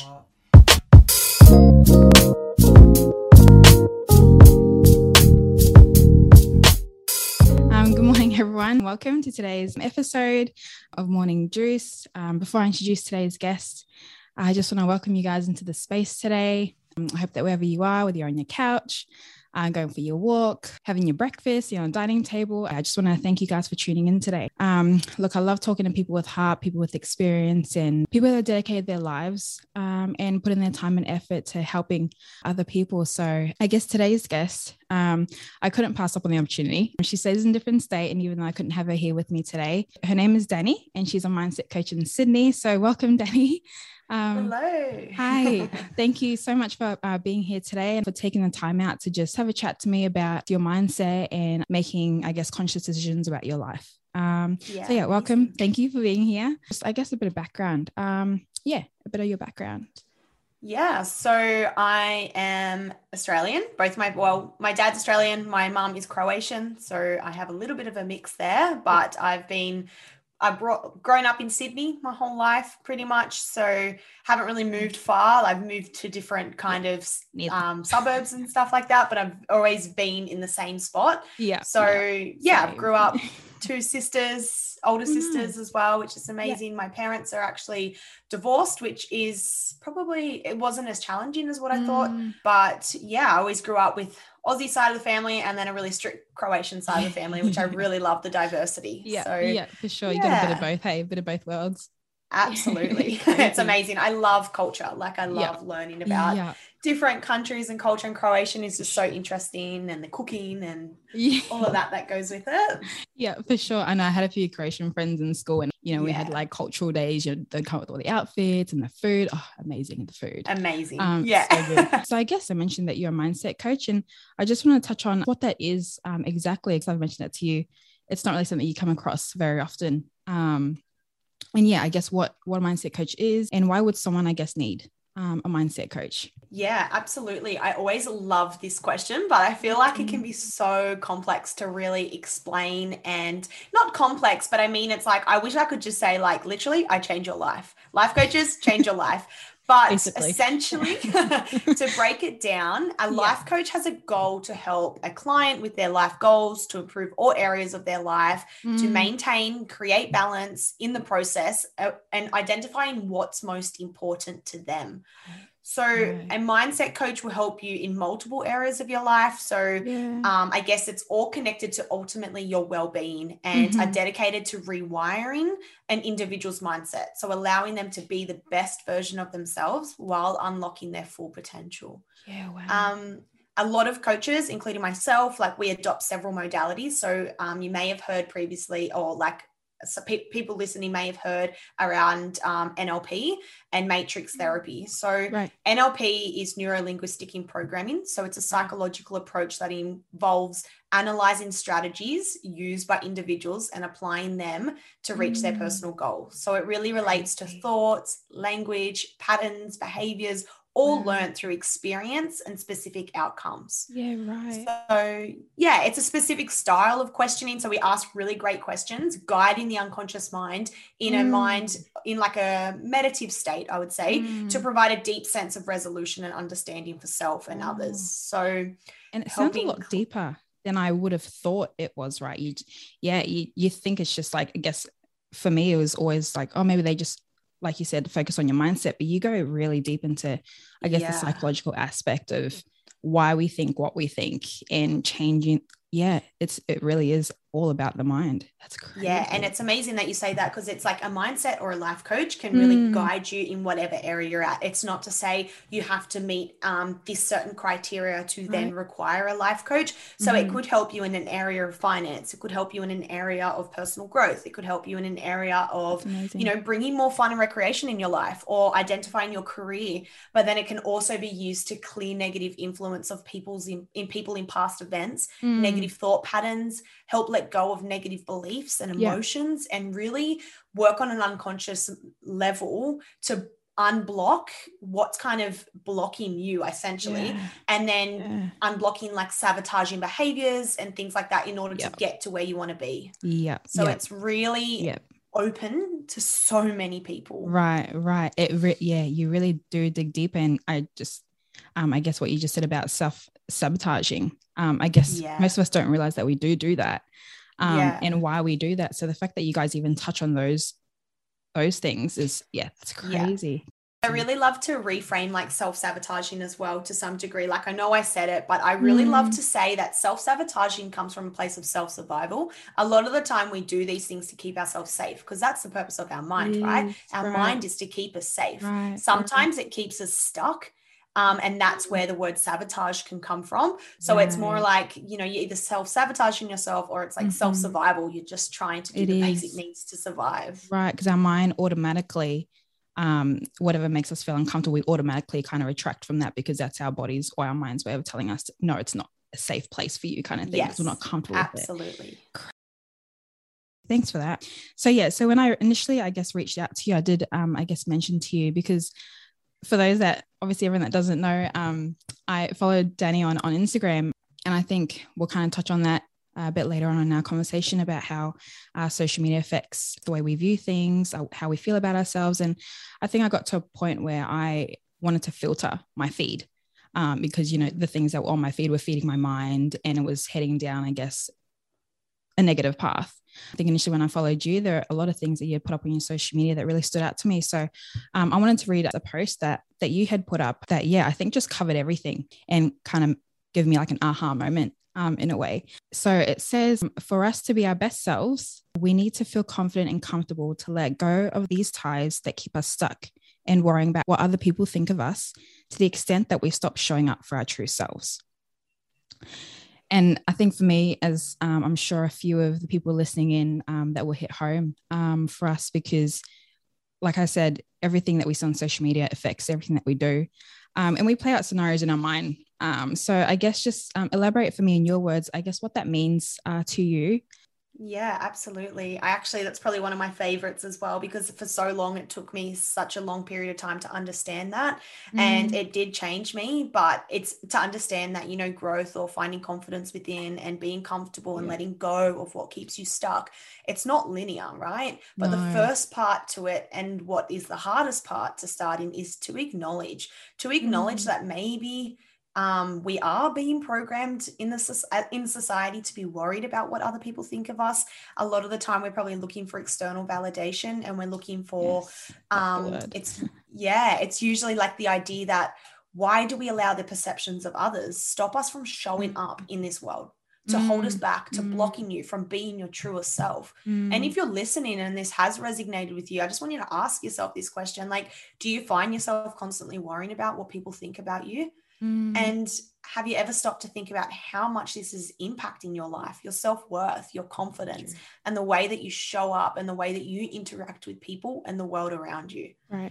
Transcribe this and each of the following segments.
Good morning, everyone. Welcome to today's episode of Morning Juice. Before I introduce today's guest, I just want to welcome you guys into the space today. I hope that wherever you are, whether you're on your couch, going for your walk, having your breakfast, you're on a dining table, I just want to thank you guys for tuning in today. Look, I love talking to people with heart, people with experience, and people that dedicated their lives and put in their time and effort to helping other people. So I guess today's guest, I couldn't pass up on the opportunity. She stays in a different state, and even though I couldn't have her here with me today, her name is Dani, and she's a mindset coach in Sydney. So welcome, Dani. Hello. Hi. Thank you so much for being here today and for taking the time out to just have a chat to me about your mindset and making, I guess, conscious decisions about your life. So welcome. Thank you for being here. Just, I guess, a bit of background. A bit of your background. Yeah. So I am Australian. My dad's Australian. My mom is Croatian. So I have a little bit of a mix there, but I've grown up in Sydney my whole life, pretty much. So haven't really moved far. I've moved to different kind of suburbs and stuff like that, but I've always been in the same spot. Yeah. So I grew up two sisters, older sisters as well, which is amazing. Yeah. My parents are actually divorced, which is probably, it wasn't as challenging as what I thought. But yeah, I always grew up with Aussie side of the family and then a really strict Croatian side of the family, which I really love the diversity. Yeah, so, yeah, for sure. You got a bit of both, hey? A bit of both worlds. Absolutely. It's amazing. I love culture. Like I love learning about different countries and culture, and Croatian is just so interesting, and the cooking and all of that goes with it. Yeah, for sure. And I had a few Croatian friends in school, and we had like cultural days. They'd come with all the outfits and the food. Oh, amazing. The food. Amazing. So, so I guess I mentioned that you're a mindset coach, and I just want to touch on what that is exactly, because I've mentioned that to you. It's not really something you come across very often. And I guess what a mindset coach is, and why would someone, I guess, need a mindset coach? Yeah, absolutely. I always love this question, but I feel like it can be so complex to really explain, and not complex, but I mean, it's like, I wish I could just say like, literally, I change your life. Life coaches change your life. But essentially, to break it down, a life coach has a goal to help a client with their life goals, to improve all areas of their life, to maintain, create balance in the process, and identifying what's most important to them. So a mindset coach will help you in multiple areas of your life. So I guess it's all connected to ultimately your well-being, and are dedicated to rewiring an individual's mindset. So allowing them to be the best version of themselves while unlocking their full potential. Yeah, wow. A lot of coaches, including myself, like we adopt several modalities. So you may have heard previously, or like, so people listening may have heard around NLP and matrix therapy. So NLP is neuro-linguistic programming. So it's a psychological approach that involves analyzing strategies used by individuals and applying them to reach their personal goal. So it really relates to thoughts, language, patterns, behaviors, all learned through experience and specific outcomes. Yeah, right. So yeah, it's a specific style of questioning. So we ask really great questions, guiding the unconscious mind in a mind in like a meditative state, I would say, to provide a deep sense of resolution and understanding for self and others. So, and it sounds a lot deeper than I would have thought it was, right? You think it's just like, I guess for me, it was always like, oh, maybe they just, like you said, focus on your mindset, but you go really deep into, I guess, the psychological aspect of why we think what we think and changing. Yeah, it really is all about the mind. That's crazy. Yeah, and it's amazing that you say that, because it's like a mindset or a life coach can really guide you in whatever area you're at. It's not to say you have to meet this certain criteria to then require a life coach. So it could help you in an area of finance. It could help you in an area of personal growth. It could help you in an area of, bringing more fun and recreation in your life, or identifying your career. But then it can also be used to clear negative influence of people in past events, negative thought patterns, help let go of negative beliefs and emotions, and really work on an unconscious level to unblock what's kind of blocking you, essentially, and then unblocking like sabotaging behaviors and things like that in order to get to where you want to be. Yeah. So it's really open to so many people. Right. You really do dig deep. And I just, I guess what you just said about self-sabotaging, I guess most of us don't realize that we do that, and why we do that. So the fact that you guys even touch on those things is, it's crazy. Yeah. I really love to reframe like self-sabotaging as well to some degree. Like I know I said it, but I really love to say that self-sabotaging comes from a place of self-survival. A lot of the time we do these things to keep ourselves safe because that's the purpose of our mind, right? Our mind is to keep us safe. Right. Sometimes it keeps us stuck. And that's where the word sabotage can come from. So it's more like, you're either self-sabotaging yourself or it's like self-survival. You're just trying to do basic needs to survive. Right. Because our mind automatically, whatever makes us feel uncomfortable, we automatically kind of retract from that because that's our bodies or our minds way of telling us, no, it's not a safe place for you kind of thing. Yes, we're not comfortable with it. Absolutely. Thanks for that. So, so when I initially, I guess, reached out to you, I did, mention to you because for those that obviously everyone that doesn't know, I followed Dani on Instagram, and I think we'll kind of touch on that a bit later on in our conversation about how our social media affects the way we view things, how we feel about ourselves. And I think I got to a point where I wanted to filter my feed because, the things that were on my feed were feeding my mind and it was heading down, I guess, a negative path. I think initially when I followed you, there are a lot of things that you had put up on your social media that really stood out to me. So I wanted to read the post that you had put up that, I think just covered everything and kind of gave me like an aha moment in a way. So it says, for us to be our best selves, we need to feel confident and comfortable to let go of these ties that keep us stuck and worrying about what other people think of us to the extent that we stop showing up for our true selves. And I think for me, as I'm sure a few of the people listening in that will hit home for us, because like I said, everything that we see on social media affects everything that we do. And we play out scenarios in our mind. So I guess just elaborate for me in your words, I guess what that means to you. Yeah, absolutely. That's probably one of my favorites as well, because for so long, it took me such a long period of time to understand that. And it did change me, but it's to understand that, growth or finding confidence within and being comfortable and letting go of what keeps you stuck. It's not linear, right? But the first part to it and what is the hardest part to start in is to acknowledge that maybe we are being programmed in society to be worried about what other people think of us. A lot of the time we're probably looking for external validation and we're looking for, it's usually like the idea that why do we allow the perceptions of others stop us from showing up in this world? To hold us back, to blocking you from being your truest self. And if you're listening and this has resonated with you, I just want you to ask yourself this question. Like, do you find yourself constantly worrying about what people think about you? And have you ever stopped to think about how much this is impacting your life, your self-worth, your confidence, and the way that you show up and the way that you interact with people and the world around you? Right.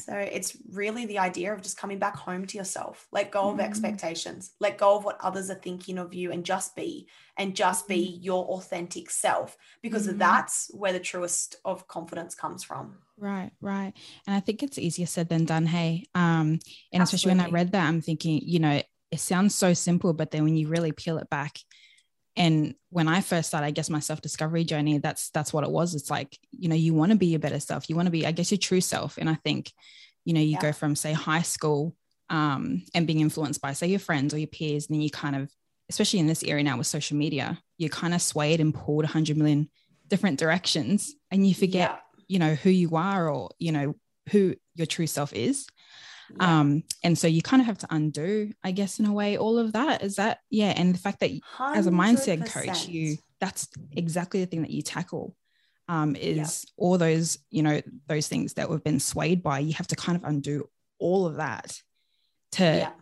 So it's really the idea of just coming back home to yourself, let go of expectations, let go of what others are thinking of you, and just be your authentic self, because that's where the truest of confidence comes from. Right. And I think it's easier said than done. Hey, and especially when I read that, I'm thinking, it sounds so simple, but then when you really peel it back, and when I first started, I guess, my self-discovery journey, that's what it was. It's like, you want to be your better self. You want to be, I guess, your true self. And I think, you go from, say, high school and being influenced by, say, your friends or your peers. And then you kind of, especially in this area now with social media, you're kind of swayed and pulled 100 million different directions, and you forget, who you are or, who your true self is. Yeah. And so you kind of have to undo, I guess, in a way, all of that. Is that, and the fact that 100%. As a mindset coach, that's exactly the thing that you tackle, is all those, those things that we've been swayed by. You have to kind of undo all of that to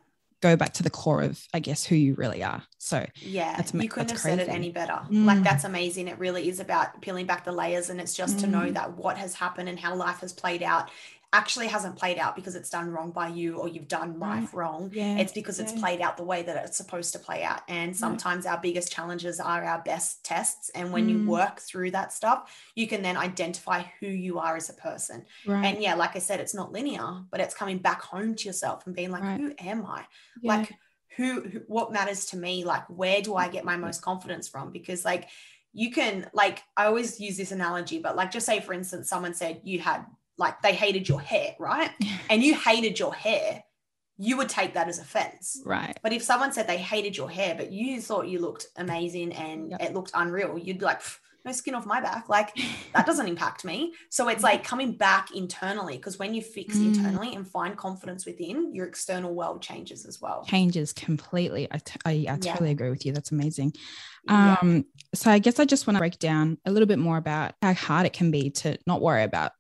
go back to the core of, I guess, who you really are. So you couldn't have said it any better. Like, that's amazing. It really is about peeling back the layers, and it's just to know that what has happened and how life has played out actually hasn't played out because it's done wrong by you or you've done life wrong. It's because it's played out the way that it's supposed to play out. And sometimes our biggest challenges are our best tests. And when you work through that stuff, you can then identify who you are as a person. Right. And like I said, it's not linear, but it's coming back home to yourself and being like, who am I? Yeah. Like, who, what matters to me? Like, where do I get my most confidence from? Because, like, you can, like, I always use this analogy, but like, just say, for instance, someone said you had, like, they hated your hair, right? And you hated your hair, you would take that as offense. Right. But if someone said they hated your hair, but you thought you looked amazing and it looked unreal, you'd be like, no skin off my back. Like, that doesn't impact me. So it's like coming back internally, because when you fix internally and find confidence within, your external world changes as well. Changes completely. I totally agree with you. That's amazing. So I guess I just want to break down a little bit more about how hard it can be to not worry about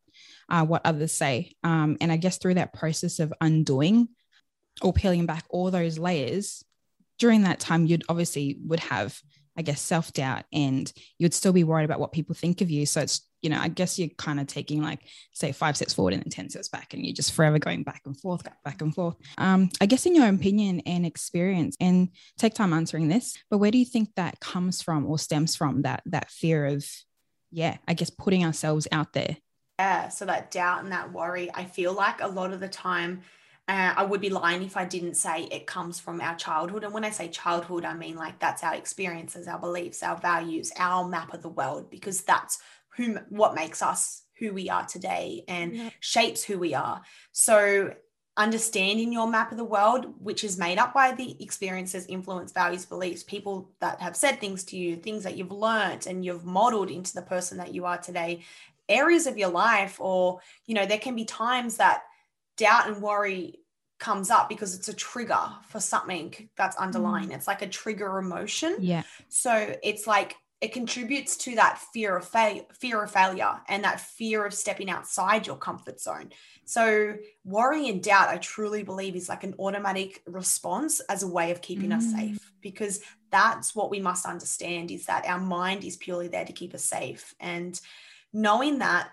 what others say. And I guess through that process of undoing or peeling back all those layers, during that time, you'd obviously would have, I guess, self-doubt, and you'd still be worried about what people think of you. So it's, you know, I guess you're kind of taking, like, say, 5 steps forward and then 10 steps back, and you're just forever going back and forth, back and forth. I guess in your opinion and experience, and take time answering this, but where do you think that comes from or stems from, that fear of, I guess, putting ourselves out there? Yeah. So that doubt and that worry, I feel like a lot of the time, I would be lying if I didn't say it comes from our childhood. And when I say childhood, I mean, like, that's our experiences, our beliefs, our values, our map of the world, because that's what makes us who we are today and shapes who we are. So understanding your map of the world, which is made up by the experiences, influence, values, beliefs, people that have said things to you, things that you've learned and you've modeled into the person that you are today, areas of your life, or, you know, there can be times that doubt and worry comes up because it's a trigger for something that's underlying. It's like a trigger emotion. Yeah. So it's like it contributes to that fear of failure and that fear of stepping outside your comfort zone. So worry and doubt, I truly believe, is like an automatic response as a way of keeping us safe, because that's what we must understand, is that our mind is purely there to keep us safe. And knowing that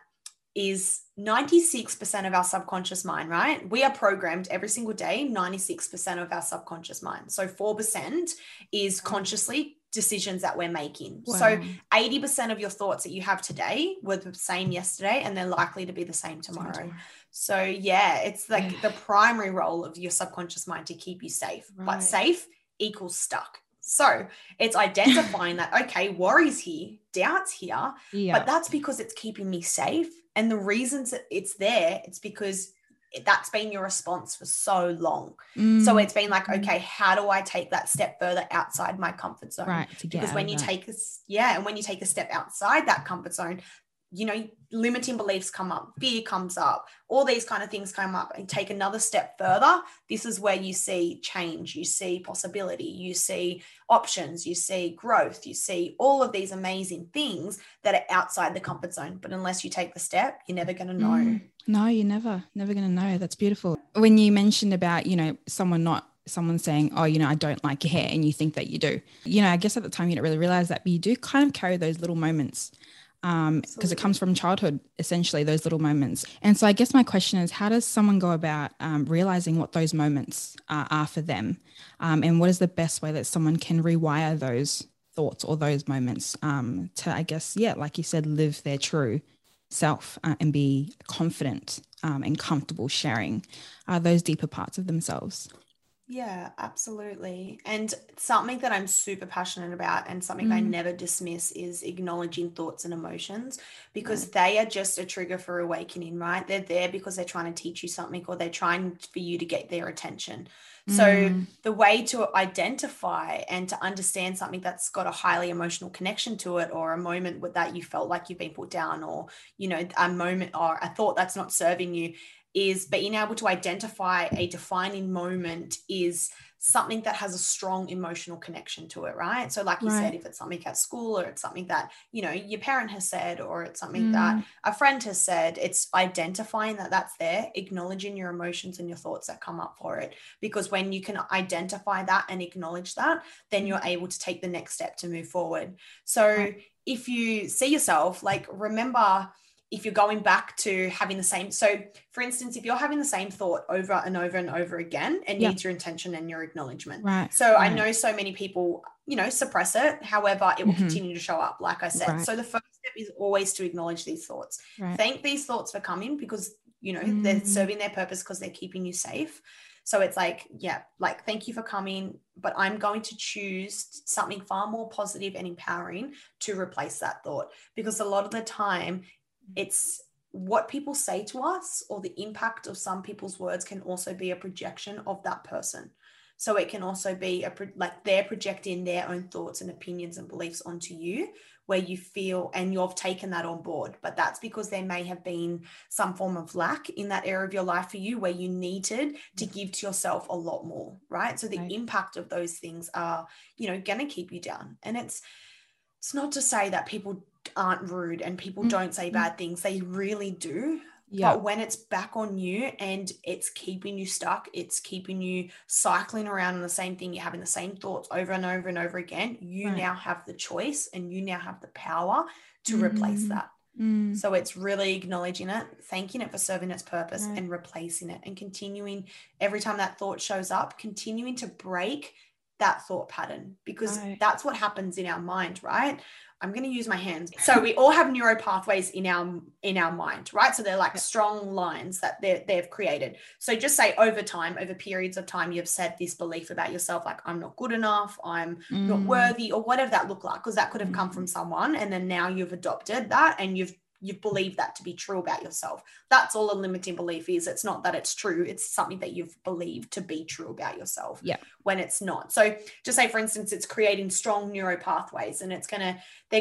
is 96% of our subconscious mind, right? We are programmed every single day, 96% of our subconscious mind. So 4% is consciously decisions that we're making. Wow. So 80% of your thoughts that you have today were the same yesterday, and they're likely to be the same tomorrow. So it's like the primary role of your subconscious mind to keep you safe, but safe equals stuck. So it's identifying that, okay, worry's here, doubt's here, but that's because it's keeping me safe. And the reasons it's there, it's because that's been your response for so long. So it's been like, okay, how do I take that step further outside my comfort zone? Right. Because when you take this, and when you take a step outside that comfort zone, you know, limiting beliefs come up, fear comes up, all these kind of things come up, and take another step further. This is where you see change, you see possibility, you see options, you see growth, you see all of these amazing things that are outside the comfort zone. But unless you take the step, you're never going to know. No, you're never going to know. That's beautiful. When you mentioned about, you know, someone saying, oh, you know, I don't like your hair, and you think that you do, you know, I guess at the time you don't really realize that, but you do kind of carry those little moments, because it comes from childhood, essentially, those little moments. And so I guess my question is, how does someone go about realizing what those moments are for them? And what is the best way that someone can rewire those thoughts or those moments to, I guess, like you said, live their true self and be confident and comfortable sharing those deeper parts of themselves? Yeah, absolutely. And something that I'm super passionate about, and something I never dismiss, is acknowledging thoughts and emotions, because they are just a trigger for awakening, right? They're there because they're trying to teach you something, or they're trying for you to get their attention. So the way to identify and to understand something that's got a highly emotional connection to it, or a moment with that you felt like you've been put down, or, you know, a moment or a thought that's not serving you, is being able to identify a defining moment is something that has a strong emotional connection to it, right? So like you said, if it's something at school, or it's something that, you know, your parent has said, or it's something that a friend has said, it's identifying that that's there, acknowledging your emotions and your thoughts that come up for it. Because when you can identify that and acknowledge that, then you're able to take the next step to move forward. So if you see yourself, like, remember, if you're going back to having the same, so for instance, if you're having the same thought over and over and over again, it needs your intention and your acknowledgement. Right. So I know so many people, you know, suppress it. However, it will continue to show up, like I said. Right. So the first step is always to acknowledge these thoughts. Right. Thank these thoughts for coming, because you know, they're serving their purpose because they're keeping you safe. So it's like, yeah, like, thank you for coming, but I'm going to choose something far more positive and empowering to replace that thought. Because a lot of the time it's what people say to us, or the impact of some people's words can also be a projection of that person. So it can also be like they're projecting their own thoughts and opinions and beliefs onto you, where you feel and you've taken that on board. But that's because there may have been some form of lack in that area of your life for you, where you needed to give to yourself a lot more, right? So the impact of those things are, you know, going to keep you down. And it's not to say that people aren't rude and people don't say bad things. They really do. Yeah. But when it's back on you and it's keeping you stuck, it's keeping you cycling around on the same thing, you're having the same thoughts over and over and over again, you now have the choice and you now have the power to replace that. So it's really acknowledging it, thanking it for serving its purpose and replacing it, and continuing every time that thought shows up, continuing to break that thought pattern, because that's what happens in our mind, right? I'm going to use my hands. So we all have neural pathways in our mind, right? So they're like strong lines that they've created. So just say over time, over periods of time, you've said this belief about yourself, like I'm not good enough, I'm not worthy, or whatever that looked like, because that could have come from someone. And then now you've adopted that and you've believed that to be true about yourself. That's all a limiting belief is. It's not that it's true. It's something that you've believed to be true about yourself when it's not. So just say, for instance, it's creating strong neuro pathways, and they're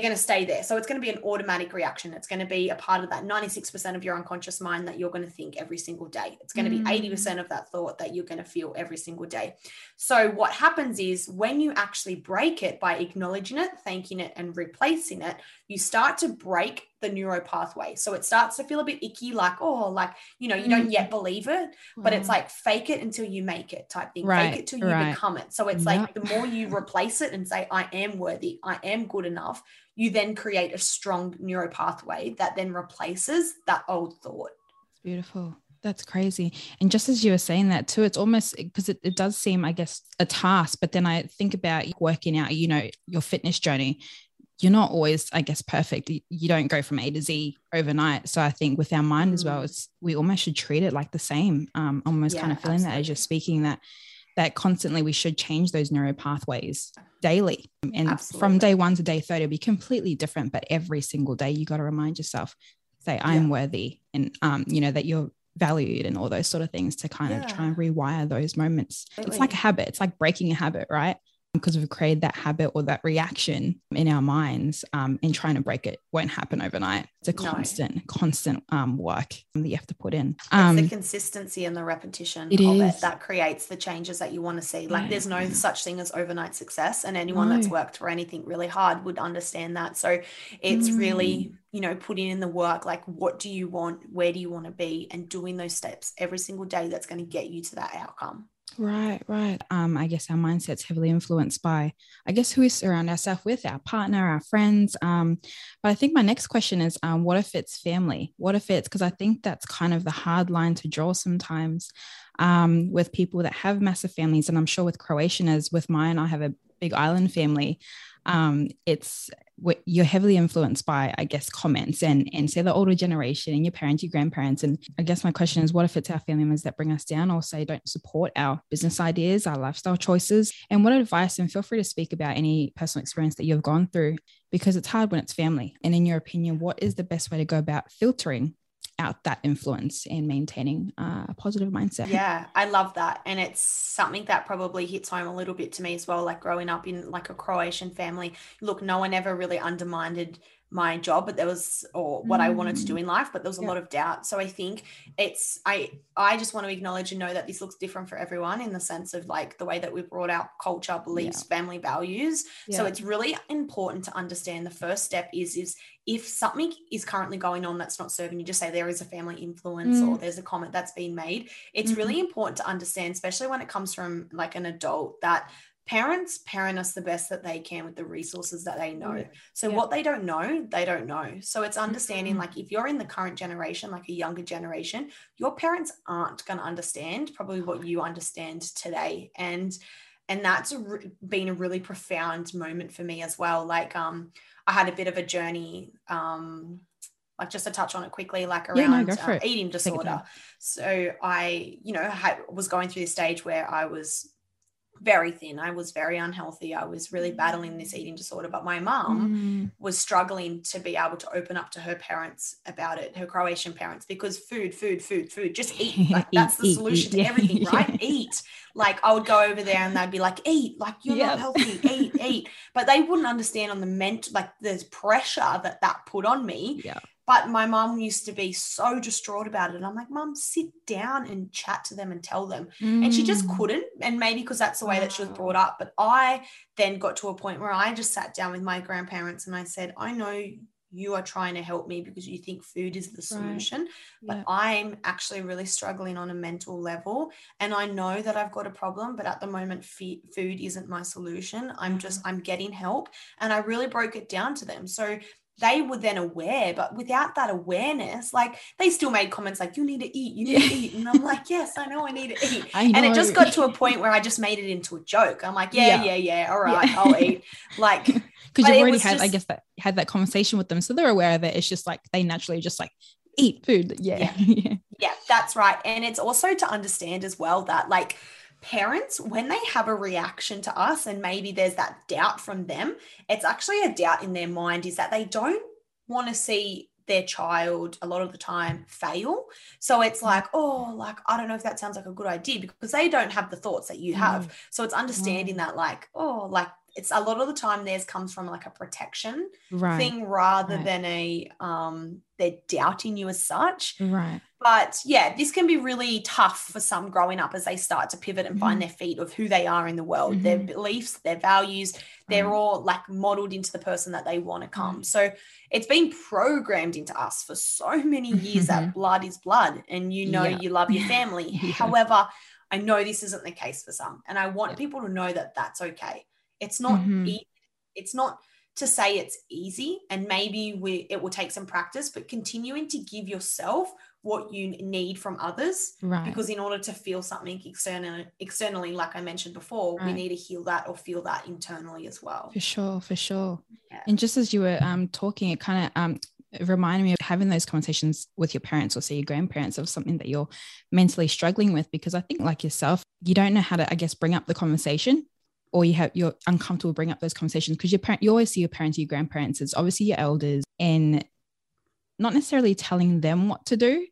going to stay there. So it's going to be an automatic reaction. It's going to be a part of that 96% of your unconscious mind that you're going to think every single day. It's going to be 80% of that thought that you're going to feel every single day. So what happens is, when you actually break it by acknowledging it, thanking it, and replacing it, you start to break the neuro pathway. So it starts to feel a bit icky, like, oh, like, you know, you don't yet believe it, but it's like fake it until you make it type thing. Fake it till you become it. So it's like, the more you replace it and say, I am worthy, I am good enough, you then create a strong neuro pathway that then replaces that old thought. It's beautiful. That's crazy. And just as you were saying that too, it's almost, because it does seem, I guess, a task, but then I think about working out, you know, your fitness journey. You're not always, I guess, perfect. You don't go from A to Z overnight. So I think with our mind as well, we almost should treat it like the same. Almost kind of feeling that as you're speaking, that constantly we should change those neural pathways daily. And from day 1 to day 30, it'll be completely different. But every single day, you got to remind yourself, say, I am worthy, and you know, that you're valued, and all those sort of things, to kind of try and rewire those moments. Absolutely. It's like a habit. It's like breaking a habit, right? Because we've created that habit or that reaction in our minds, and trying to break it won't happen overnight. It's a constant work that you have to put in. It's the consistency and the repetition of it that creates the changes that you want to see. Like there's no such thing as overnight success, and anyone that's worked for anything really hard would understand that. So it's really, you know, putting in the work, like what do you want, where do you want to be, and doing those steps every single day that's going to get you to that outcome. Right. I guess our mindset's heavily influenced by, I guess, who we surround ourselves with, our partner, our friends. But I think my next question is, what if it's family? What if it's, because I think that's kind of the hard line to draw sometimes with people that have massive families. And I'm sure with Croatian, as with mine, I have a big island family. You're heavily influenced by, I guess, comments and say the older generation and your parents, your grandparents. And I guess my question is, what if it's our family members that bring us down, or say don't support our business ideas, our lifestyle choices? And what advice, and feel free to speak about any personal experience that you've gone through, because it's hard when it's family. And in your opinion, what is the best way to go about filtering out that influence and maintaining a positive mindset? Yeah, I love that. And it's something that probably hits home a little bit to me as well. Like growing up in like a Croatian family, look, no one ever really undermined my job, but there was, or what I wanted to do in life, but there was a lot of doubt. So I think it's, I just want to acknowledge and know that this looks different for everyone, in the sense of like the way that we brought out culture, beliefs, family values. Yeah. So it's really important to understand the first step is if something is currently going on that's not serving you, just say there is a family influence or there's a comment that's been made. It's really important to understand, especially when it comes from like an adult, that parents parent us the best that they can with the resources that they know. So what they don't know, they don't know. So it's understanding, like if you're in the current generation, like a younger generation, your parents aren't going to understand probably what you understand today. And that's been a really profound moment for me as well. Like I had a bit of a journey like just to touch on it quickly, like around eating disorder. So I, you know, was going through this stage where I was very thin. I was very unhealthy. I was really battling this eating disorder, but my mom was struggling to be able to open up to her parents about it, her Croatian parents, because food, just eat. Like that's the solution to everything, right? Eat. Like I would go over there and they'd be like, eat, like you're not healthy, eat. But they wouldn't understand on the mental, like the pressure that put on me. Yeah. But my mom used to be so distraught about it. And I'm like, Mom, sit down and chat to them and tell them. Mm. And she just couldn't. And maybe because that's the way that she was brought up. But I then got to a point where I just sat down with my grandparents and I said, I know you are trying to help me because you think food is the solution, but I'm actually really struggling on a mental level. And I know that I've got a problem, but at the moment food isn't my solution. I'm getting help. And I really broke it down to them. So they were then aware, but without that awareness, like they still made comments like, you need to eat. And I'm like, yes, I know I need to eat. And it just got to a point where I just made it into a joke. I'm like, yeah. All right, I'll eat. Like, because you've already had that conversation with them. So they're aware of it. It's just like, they naturally just like eat food. Yeah, that's right. And it's also to understand as well that like, parents, when they have a reaction to us and maybe there's that doubt from them, it's actually a doubt in their mind is that they don't want to see their child a lot of the time fail. So it's like, oh, like, I don't know if that sounds like a good idea because they don't have the thoughts that you have. So it's understanding that like, oh, like it's a lot of the time theirs comes from like a protection thing rather than a, they're doubting you as such. Right. But yeah, this can be really tough for some growing up as they start to pivot and find their feet of who they are in the world, their beliefs, their values, they're all like modeled into the person that they want to come. So it's been programmed into us for so many years that blood is blood and you know you love your family. However, I know this isn't the case for some and I want people to know that that's okay. It's not easy. It's not to say it's easy and maybe it will take some practice, but continuing to give yourself what you need from others, because in order to feel something externally, like I mentioned before, we need to heal that or feel that internally as well. For sure. Yeah. And just as you were talking, it kind of reminded me of having those conversations with your parents or say your grandparents of something that you're mentally struggling with, because I think like yourself, you don't know how to, I guess, bring up the conversation. Or you're uncomfortable bringing up those conversations because you always see your parents, your grandparents as obviously your elders, and not necessarily telling them what to do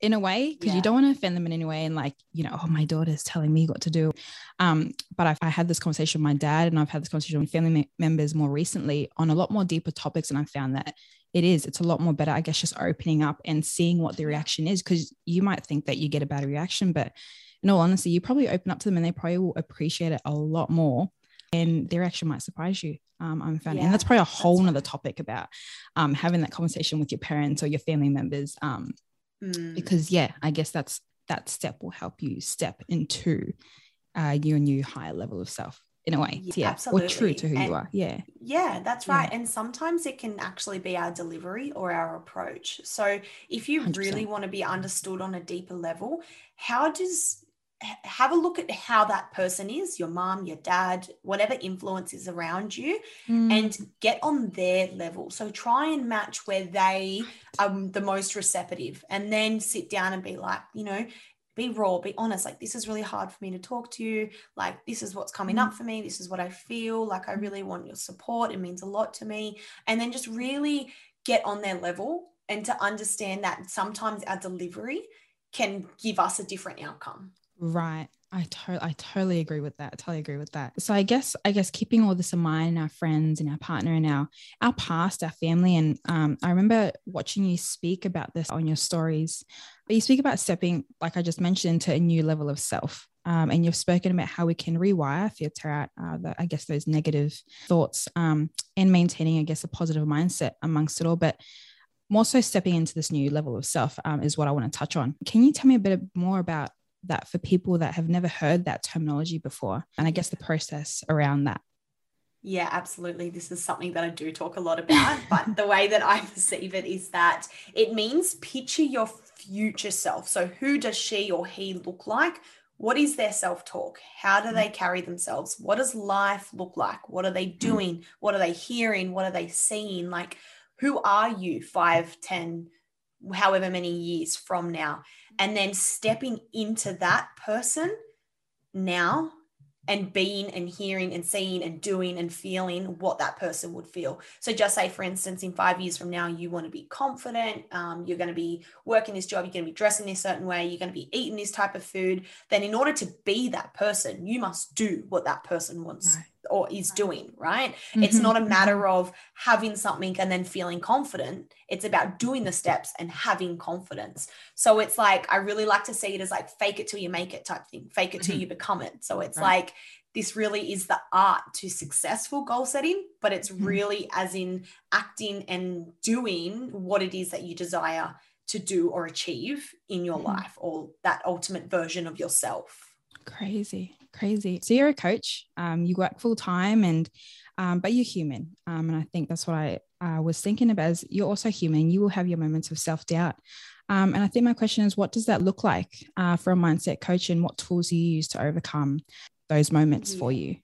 in a way because you don't want to offend them in any way. And like, you know, oh, my daughter's telling me what to do. But I had this conversation with my dad, and I've had this conversation with family members more recently on a lot more deeper topics, and I found that it's a lot more better, I guess, just opening up and seeing what the reaction is, because you might think that you get a bad reaction, but in all honesty, you probably open up to them and they probably will appreciate it a lot more, and their action might surprise you. I'm finding, and that's probably a whole nother topic about having that conversation with your parents or your family members, because I guess that step will help you step into your new higher level of self in a way. Absolutely. Or true to who you are. That's right. And sometimes it can actually be our delivery or our approach. So if you 100%. Really want to be understood on a deeper level, have a look at how that person is, your mom, your dad, whatever influence is around you, and get on their level. So try and match where they are the most receptive, and then sit down and be like, you know, be raw, be honest. Like, this is really hard for me to talk to you. Like, this is what's coming up for me. This is what I feel. Like, I really want your support. It means a lot to me. And then just really get on their level and to understand that sometimes our delivery can give us a different outcome. Right. I totally agree with that. So I guess keeping all this in mind, our friends and our partner and our past, our family. And I remember watching you speak about this on your stories, but you speak about stepping, like I just mentioned, to a new level of self. And you've spoken about how we can rewire, filter out, I guess, those negative thoughts and maintaining, I guess, a positive mindset amongst it all. But more so stepping into this new level of self is what I want to touch on. Can you tell me a bit more about that for people that have never heard that terminology before, and I guess the process around that? Yeah, absolutely. This is something that I do talk a lot about, but the way that I perceive it is that it means picture your future self. So who does she or he look like? What is their self-talk? How do they carry themselves? What does life look like? What are they doing? What are they hearing? What are they seeing? Like, who are you 5, 10, however many years from now? And then stepping into that person now and being and hearing and seeing and doing and feeling what that person would feel. So just say, for instance, in 5 years from now, you want to be confident. You're going to be working this job. You're going to be dressing this certain way. You're going to be eating this type of food. Then in order to be that person, you must do what that person wants or is doing, right? Mm-hmm. It's not a matter of having something and then feeling confident. It's about doing the steps and having confidence. So it's like, I really like to see it as like fake it till you make it type thing, fake it till you become it. So it's like, this really is the art to successful goal setting, but it's really as in acting and doing what it is that you desire to do or achieve in your life, or that ultimate version of yourself. Crazy. So you're a coach, you work full time, and, but you're human. And I think that's what I was thinking about, is you're also human. You will have your moments of self-doubt. And I think my question is, what does that look like for a mindset coach, and what tools do you use to overcome those moments for you?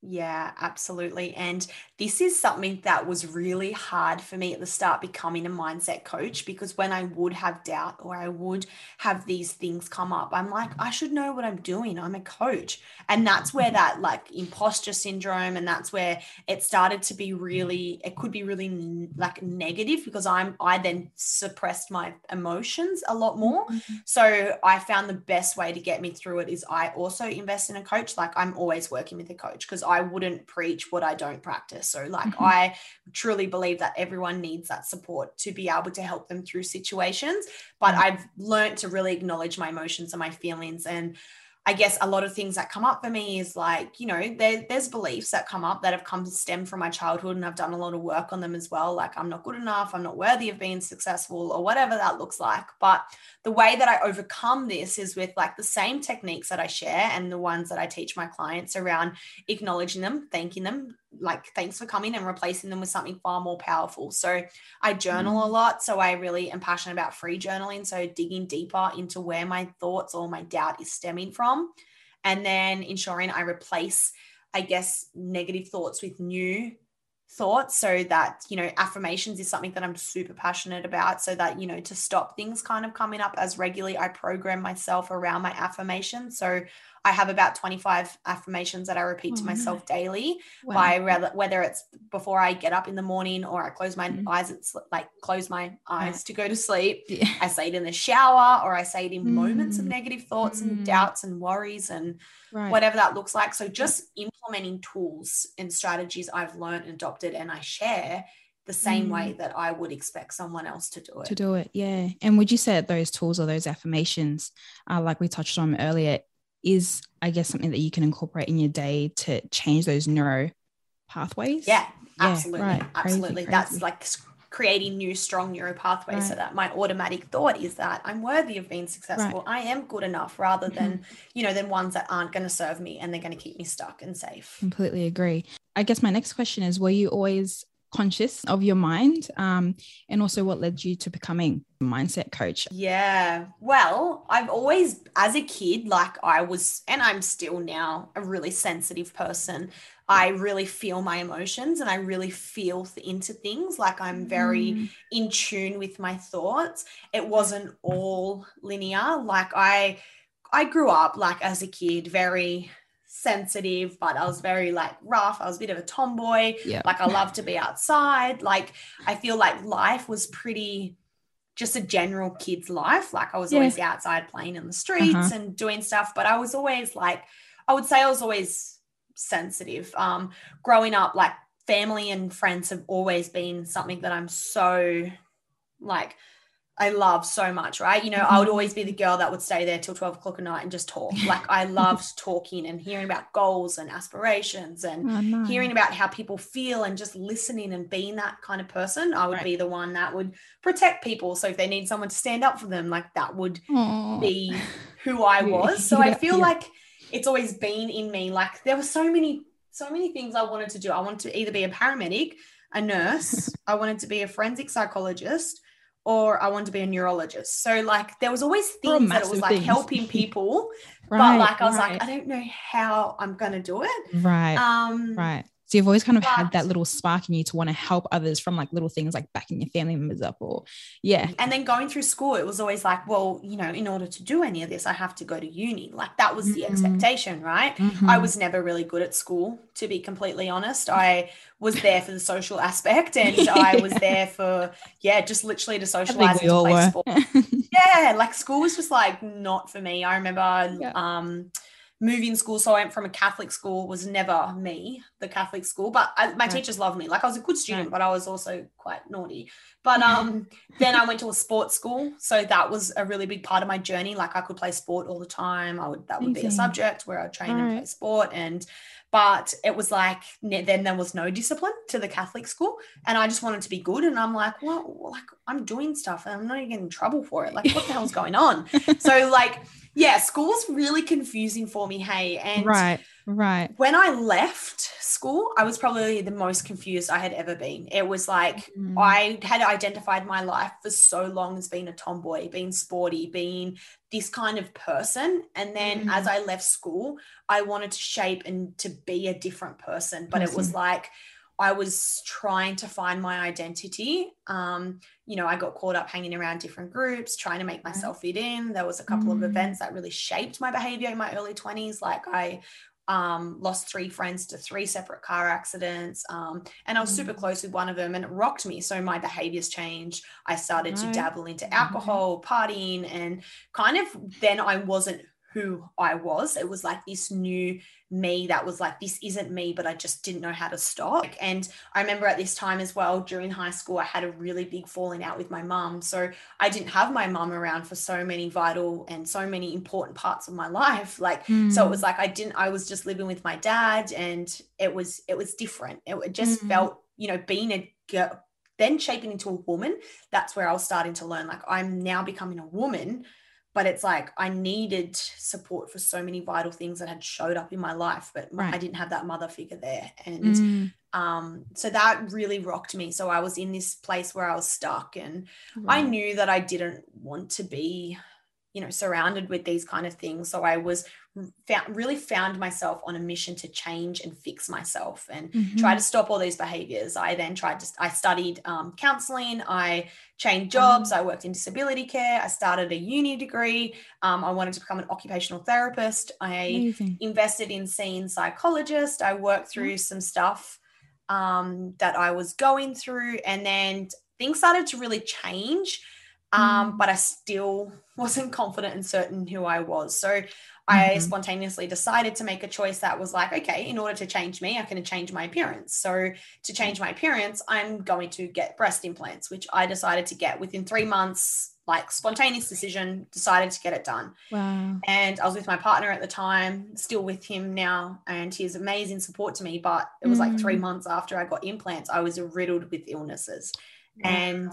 Yeah, absolutely. And this is something that was really hard for me at the start, becoming a mindset coach, because when I would have doubt or I would have these things come up, I'm like, I should know what I'm doing. I'm a coach. And that's where that like imposter syndrome, and that's where it started to be really, it could be really like negative, because I then suppressed my emotions a lot more. So I found the best way to get me through it is I also invest in a coach. Like, I'm always working with a coach, because I wouldn't preach what I don't practice. So like, I truly believe that everyone needs that support to be able to help them through situations. But I've learned to really acknowledge my emotions and my feelings. And I guess a lot of things that come up for me is like, you know, there's beliefs that come up that have come to stem from my childhood, and I've done a lot of work on them as well. Like, I'm not good enough, I'm not worthy of being successful, or whatever that looks like. But the way that I overcome this is with like the same techniques that I share and the ones that I teach my clients around acknowledging them, thanking them, like thanks for coming, and replacing them with something far more powerful. So I journal a lot. So I really am passionate about free journaling. So digging deeper into where my thoughts or my doubt is stemming from, and then ensuring I replace, I guess, negative thoughts with new thoughts. So that, you know, affirmations is something that I'm super passionate about, so that, you know, to stop things kind of coming up as regularly, I program myself around my affirmations. So I have about 25 affirmations that I repeat to myself daily, by whether it's before I get up in the morning, or I close my eyes, it's like close my eyes to go to sleep. Yeah. I say it in the shower, or I say it in moments of negative thoughts and doubts and worries and whatever that looks like. So just implementing tools and strategies I've learned and adopted, and I share the same way that I would expect someone else to do it. Yeah. And would you say that those tools or those affirmations, like we touched on earlier, is, I guess, something that you can incorporate in your day to change those neuro pathways? Yeah, absolutely. Yeah, right. Absolutely. Crazy. That's like creating new strong neuro pathways, so that my automatic thought is that I'm worthy of being successful. I am good enough, rather than, you know, than ones that aren't going to serve me and they're going to keep me stuck and safe. Completely agree. I guess my next question is, were you always conscious of your mind, and also what led you to becoming a mindset coach? Yeah, well, I've always, as a kid, like I was, and I'm still now, a really sensitive person. I really feel my emotions, and I really feel into things. Like, I'm very in tune with my thoughts. It wasn't all linear. Like, I grew up like as a kid, very sensitive, but I was very like rough. I was a bit of a tomboy. Like, I love to be outside. Like, I feel like life was pretty just a general kid's life. Like, I was always outside playing in the streets and doing stuff, but I was always like, I would say I was always sensitive. Growing up, like, family and friends have always been something that I'm so like, I love so much, right? You know, I would always be the girl that would stay there till 12 o'clock at night and just talk. Like, I loved talking and hearing about goals and aspirations, and hearing about how people feel, and just listening and being that kind of person. I would be the one that would protect people. So if they need someone to stand up for them, like, that would be who I was. So I feel like it's always been in me. Like, there were so many things I wanted to do. I wanted to either be a paramedic, a nurse. I wanted to be a forensic psychologist, or I wanted to be a neurologist. So like, there was always things that it was like helping people, but like, I was like, I don't know how I'm going to do it. Right. So you've always kind of had that little spark in you to want to help others from like little things like backing your family members up or yeah. And then going through school, it was always like, well, you know, in order to do any of this, I have to go to uni. Like that was the expectation, right? I was never really good at school, to be completely honest. I was there for the social aspect and I was there for, just literally to socialize and to play sport. Yeah, like school was just like not for me. I remember moving school, so I went from a Catholic school, was never me, the Catholic school, but my teachers loved me. Like I was a good student, but I was also quite naughty. But then I went to a sports school, so that was a really big part of my journey. Like I could play sport all the time. That would be a subject where I would train and play sport. But it was like then there was no discipline to the Catholic school, and I just wanted to be good. And I'm like, well, like I'm doing stuff, and I'm not even getting in trouble for it. Like what the hell's going on? So like. Yeah, school was really confusing for me, hey. And right. When I left school, I was probably the most confused I had ever been. It was like I had identified my life for so long as being a tomboy, being sporty, being this kind of person. And then as I left school, I wanted to shape and to be a different person. But it was like I was trying to find my identity. You know, I got caught up hanging around different groups, trying to make myself fit in. There was a couple of events that really shaped my behavior in my early 20s. Like I lost 3 friends to 3 separate car accidents. And I was super close with one of them and it rocked me. So my behaviors changed. I started to dabble into alcohol, partying, and kind of then I wasn't who I was. It was like this new me that was like, this isn't me, but I just didn't know how to stop. And I remember at this time as well, during high school, I had a really big falling out with my mum. So I didn't have my mum around for so many vital and so many important parts of my life. Like, so it was like, I was just living with my dad and it was different. It just felt, you know, being a girl, then shaping into a woman. That's where I was starting to learn. Like I'm now becoming a woman, but it's like I needed support for so many vital things that had showed up in my life, but I didn't have that mother figure there. And so that really rocked me. So I was in this place where I was stuck and I knew that I didn't want to be, you know, surrounded with these kind of things. So I really found myself on a mission to change and fix myself and try to stop all these behaviors. I then I studied counseling. I changed jobs. I worked in disability care. I started a uni degree. I wanted to become an occupational therapist. I invested in seeing psychologists. I worked through some stuff that I was going through, and then things started to really change. But I still wasn't confident and certain who I was. So I spontaneously decided to make a choice that was like, okay, in order to change me, I can change my appearance. So to change my appearance, I'm going to get breast implants, which I decided to get within 3 months, like spontaneous decision, decided to get it done. Wow. And I was with my partner at the time, still with him now, and he's amazing support to me. But it was like 3 months after I got implants, I was riddled with illnesses. Wow. And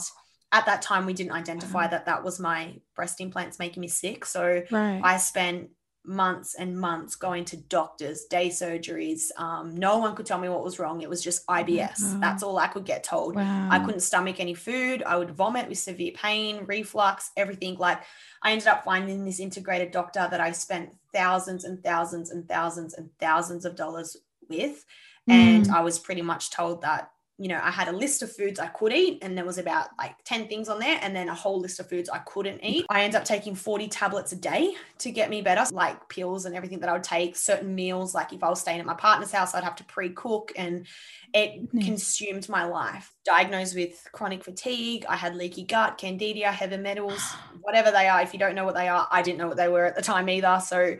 at that time, we didn't identify that was my breast implants making me sick. So I spent months and months going to doctors, day surgeries. No one could tell me what was wrong. It was just IBS. That's all I could get told. Wow. I couldn't stomach any food. I would vomit with severe pain, reflux, everything. Like I ended up finding this integrated doctor that I spent thousands and thousands and thousands and thousands of dollars with. And I was pretty much told that, you know, I had a list of foods I could eat and there was about like 10 things on there and then a whole list of foods I couldn't eat. I ended up taking 40 tablets a day to get me better, like pills and everything that I would take, certain meals. Like if I was staying at my partner's house, I'd have to pre-cook, and it consumed my life. Diagnosed with chronic fatigue. I had leaky gut, candida, heavy metals, whatever they are. If you don't know what they are, I didn't know what they were at the time either. So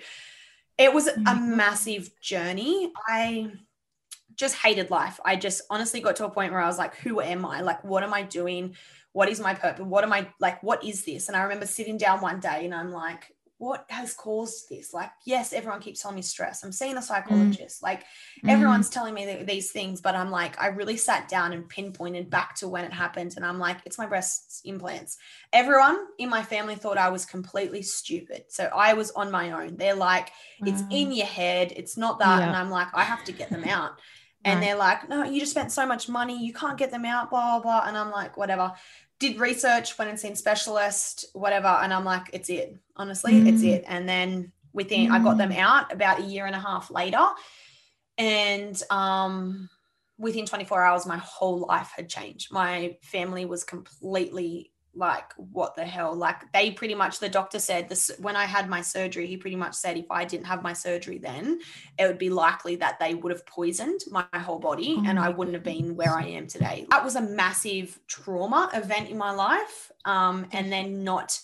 it was a massive journey. I just hated life. I just honestly got to a point where I was like, who am I? Like, what am I doing? What is my purpose? What am I like? What is this? And I remember sitting down one day and I'm like, what has caused this? Like, yes, everyone keeps telling me stress. I'm seeing a psychologist. Like everyone's telling me these things, but I'm like, I really sat down and pinpointed back to when it happened. And I'm like, it's my breast implants. Everyone in my family thought I was completely stupid. So I was on my own. They're like, it's in your head. It's not that. Yeah. And I'm like, I have to get them out. And they're like, no, you just spent so much money. You can't get them out, blah, blah, blah. And I'm like, whatever. Did research, went and seen specialist, whatever. And I'm like, it's it. Honestly, it's it. And then I got them out about a year and a half later. And within 24 hours, my whole life had changed. My family was completely like, what the hell? Like, they pretty much, the doctor said this when I had my surgery, he pretty much said if I didn't have my surgery then, it would be likely that they would have poisoned my whole body and I wouldn't have been where I am today. That was a massive trauma event in my life. And then not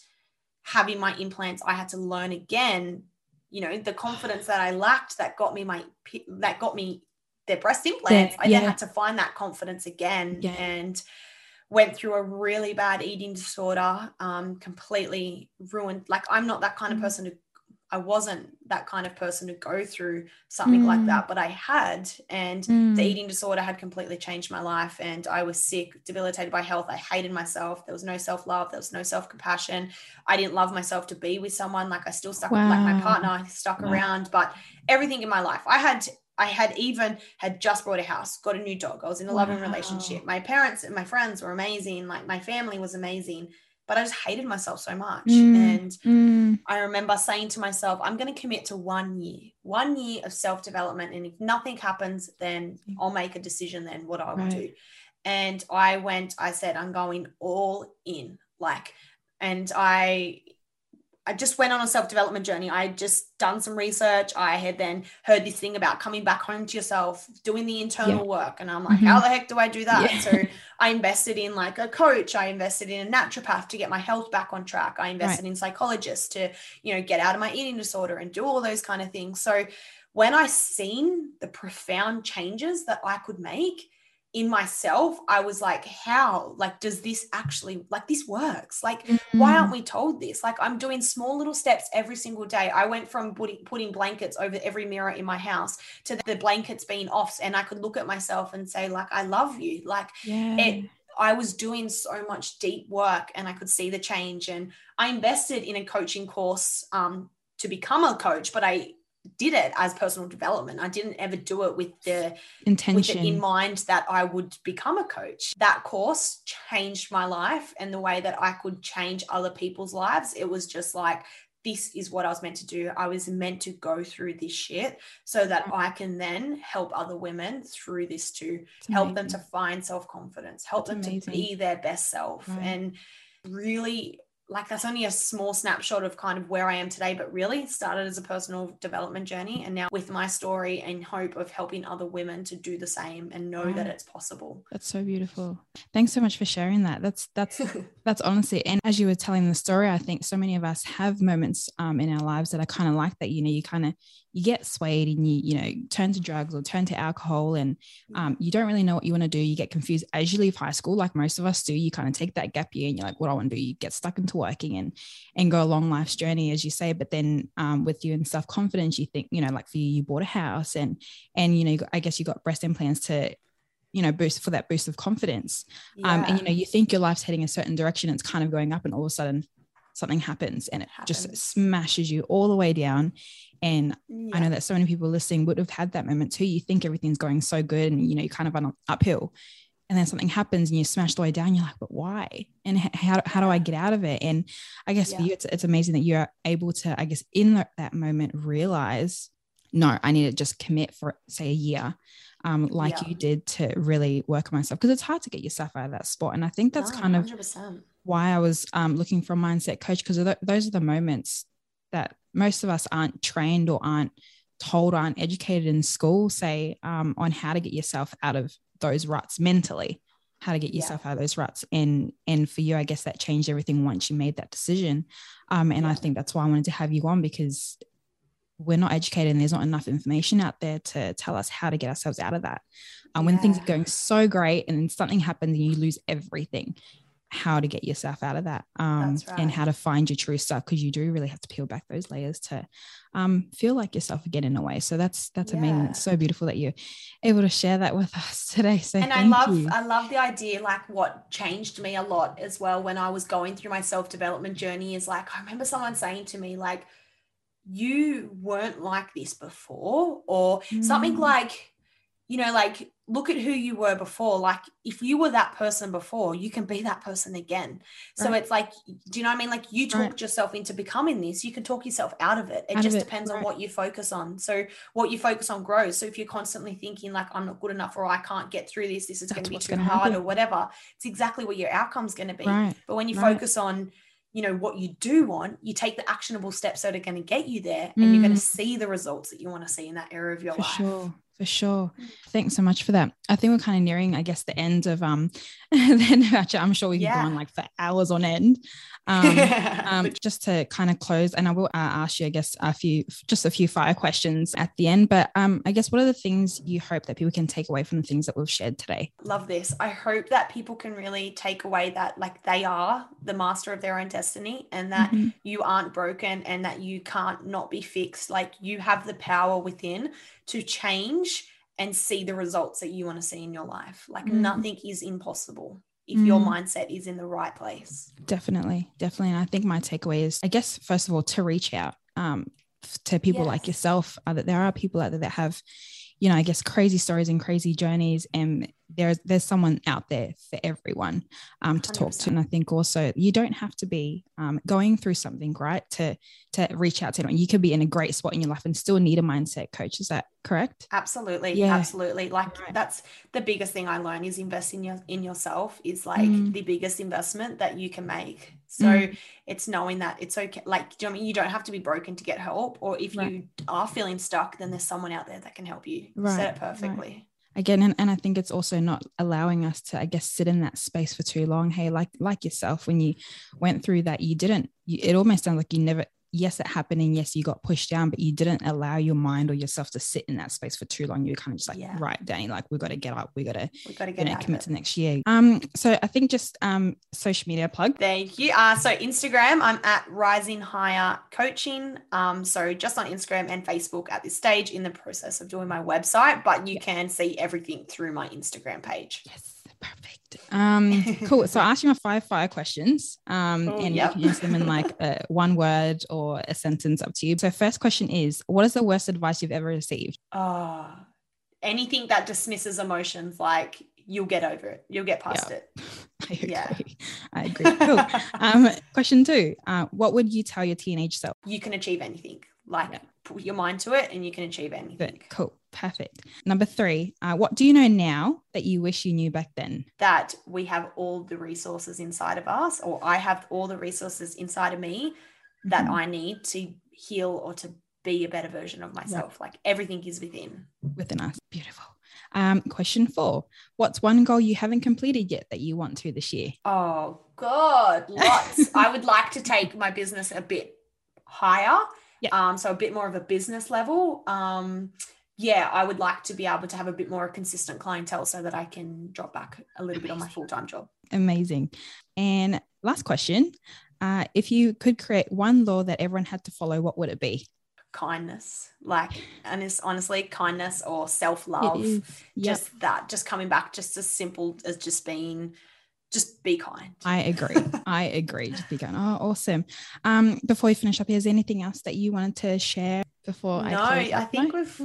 having my implants, I had to learn again, you know, the confidence that I lacked that got me their breast implants. I then had to find that confidence again and went through a really bad eating disorder, completely ruined. Like, I'm not that kind of person I wasn't that kind of person to go through something like that, but I had, and the eating disorder had completely changed my life, and I was sick, debilitated by health. I hated myself. There was no self-love. There was no self-compassion. I didn't love myself to be with someone. Like, I still stuck with my partner. I stuck around, but everything in my life, I had just bought a house, got a new dog. I was in a loving relationship. My parents and my friends were amazing. Like, my family was amazing, but I just hated myself so much. And I remember saying to myself, I'm going to commit to one year of self-development. And if nothing happens, then I'll make a decision then what I will do. And I said, I'm going all in. Like, and I just went on a self-development journey. I had just done some research. I had then heard this thing about coming back home to yourself, doing the internal work. And I'm like, how the heck do I do that? Yeah. So I invested in like a coach. I invested in a naturopath to get my health back on track. I invested in psychologists to, you know, get out of my eating disorder and do all those kind of things. So when I seen the profound changes that I could make in myself, I was like, how, like, does this actually, like, this works? Like, why aren't we told this? Like, I'm doing small little steps every single day. I went from putting blankets over every mirror in my house to the blankets being off, and I could look at myself and say, like, I love you. Like, I was doing so much deep work and I could see the change. And I invested in a coaching course to become a coach, but I did it as personal development. I didn't ever do it with the intention in mind that I would become a coach. That course changed my life and the way that I could change other people's lives. It was just like, this is what I was meant to do. I was meant to go through this shit so that I can then help other women through this too. It's help amazing. Them to find self-confidence, help That's them amazing. To be their best self. Right. And really, like, that's only a small snapshot of kind of where I am today, but really started as a personal development journey. And now with my story and hope of helping other women to do the same and know that it's possible. That's so beautiful. Thanks so much for sharing that. That's, that's honestly, and as you were telling the story, I think so many of us have moments in our lives that are kind of like that, you know, you get swayed and you turn to drugs or turn to alcohol, and you don't really know what you want to do. You get confused as you leave high school, like most of us do. You kind of take that gap year and you're like, what do I want to do? You get stuck into working and go along life's journey, as you say. But then with you and self-confidence, you think, you know, like for you, you bought a house and, you know, I guess you got breast implants to, you know, boost of confidence. Yeah. And, you know, you think your life's heading a certain direction. It's kind of going up, and all of a sudden something happens and it just smashes you all the way down. And I know that so many people listening would have had that moment too. You think everything's going so good and, you know, you're kind of on uphill, and then something happens and you smash the way down. You're like, but why? And how do I get out of it? And I guess for you, it's amazing that you're able to, I guess, in that moment, realize, no, I need to just commit for, say, a year, you did, to really work on myself, because it's hard to get yourself out of that spot. And I think that's kind of 100%. Why I was looking for a mindset coach, because those are the moments that most of us aren't trained or aren't told, aren't educated in school, say, on how to get yourself out of those ruts mentally, how to get yourself out of those ruts. And for you, I guess that changed everything once you made that decision. I think that's why I wanted to have you on, because we're not educated and there's not enough information out there to tell us how to get ourselves out of that. When things are going so great and then something happens and you lose everything, how to get yourself out of that, and how to find your true self, because you do really have to peel back those layers to feel like yourself again in a way. So that's amazing. It's so beautiful that you're able to share that with us today. So and I love the idea. Like, what changed me a lot as well when I was going through my self-development journey is, like, I remember someone saying to me, like, you weren't like this before, or something like, you know, like, look at who you were before. Like, if you were that person before, you can be that person again. So Right. It's like, do you know what I mean? Like, you talked yourself into becoming this. You can talk yourself out of it. It just depends on what you focus on. So what you focus on grows. So if you're constantly thinking like, I'm not good enough, or I can't get through this, this is going to be too hard, or whatever, it's exactly what your outcome's going to be. Right. But when you focus on, you know, what you do want, you take the actionable steps that are going to get you there, and you're going to see the results that you want to see in that area of your life. For sure. Thanks so much for that. I think we're kind of nearing, I guess, the end of the end of our chat. I'm sure we can go on like for hours on end. Just to kind of close, and I will ask you, I guess, a few fire questions at the end. But I guess, what are the things you hope that people can take away from the things that we've shared today? Love this. I hope that people can really take away that, like, they are the master of their own destiny, and that you aren't broken, and that you can't not be fixed. Like, you have the power within to change and see the results that you want to see in your life. Like, nothing is impossible if your mindset is in the right place. Definitely. And I think my takeaway is, I guess, first of all, to reach out to people like yourself. That there are people out there that have, you know, I guess, crazy stories and crazy journeys, and there's someone out there for everyone to talk to. And I think also, you don't have to be going through something, right, to reach out to anyone. You could be in a great spot in your life and still need a mindset coach. Is that correct? Absolutely. Like, that's the biggest thing I learned, is invest in yourself is like the biggest investment that you can make. So it's knowing that it's okay. Like, do you know what I mean? You don't have to be broken to get help, or if you are feeling stuck, then there's someone out there that can help you. Said it perfectly. Again, and I think it's also not allowing us to, I guess, sit in that space for too long. Hey, like yourself, when you went through that, it almost sounds like you never, yes, it happened, and yes, you got pushed down, but you didn't allow your mind or yourself to sit in that space for too long. You were kind of just like, right, Dani, like, we've got to get up. We've got to get commit to next year. So I think just social media plug. Thank you. So Instagram, I'm at Rising Higher Coaching. So just on Instagram and Facebook at this stage, in the process of doing my website, but you can see everything through my Instagram page. Yes. Perfect. Cool. So I asked you my fire questions. You can use them in like one word or a sentence, up to you. So first question is, what is the worst advice you've ever received? Anything that dismisses emotions, like, you'll get over it. You'll get past it. I agree. Cool. Question two, what would you tell your teenage self? You can achieve anything. Like, put your mind to it and you can achieve anything. Good. Cool. Perfect. Number three, what do you know now that you wish you knew back then? That we have all the resources inside of us, or I have all the resources inside of me that I need to heal or to be a better version of myself. Like, everything is within us. Beautiful. Question four, what's one goal you haven't completed yet that you want to this year? Oh God, lots. I would like to take my business a bit higher. So a bit more of a business level. I would like to be able to have a bit more consistent clientele so that I can drop back a little bit on my full-time job. Amazing. And last question, if you could create one law that everyone had to follow, what would it be? Kindness. Like, and it's honestly kindness or self-love. Just coming back, just as simple as just be kind. I agree. Just be kind. Oh, awesome. Before we finish up, is there anything else that you wanted to share before I think we've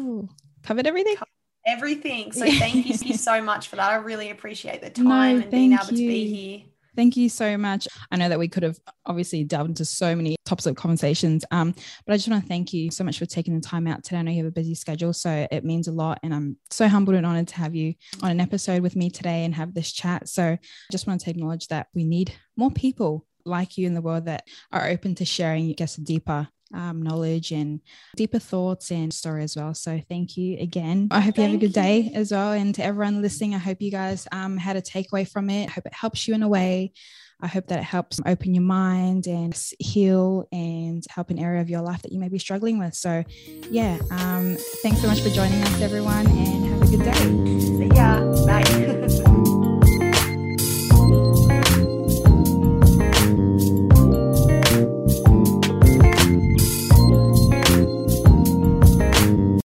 covered everything? So thank you so much for that. I really appreciate the time and being able to be here. Thank you so much. I know that we could have obviously delved into so many topics of conversations, but I just want to thank you so much for taking the time out today. I know you have a busy schedule, so it means a lot. And I'm so humbled and honored to have you on an episode with me today and have this chat. So I just want to acknowledge that we need more people like you in the world that are open to sharing, I guess, deeper knowledge and deeper thoughts and story as well. So thank you again. I hope you have a good day as well. And to everyone listening, I hope you guys had a takeaway from it. I hope it helps you in a way. I hope that it helps open your mind and heal and help an area of your life that you may be struggling with. So thanks so much for joining us, everyone, and have a good day. See ya. Bye.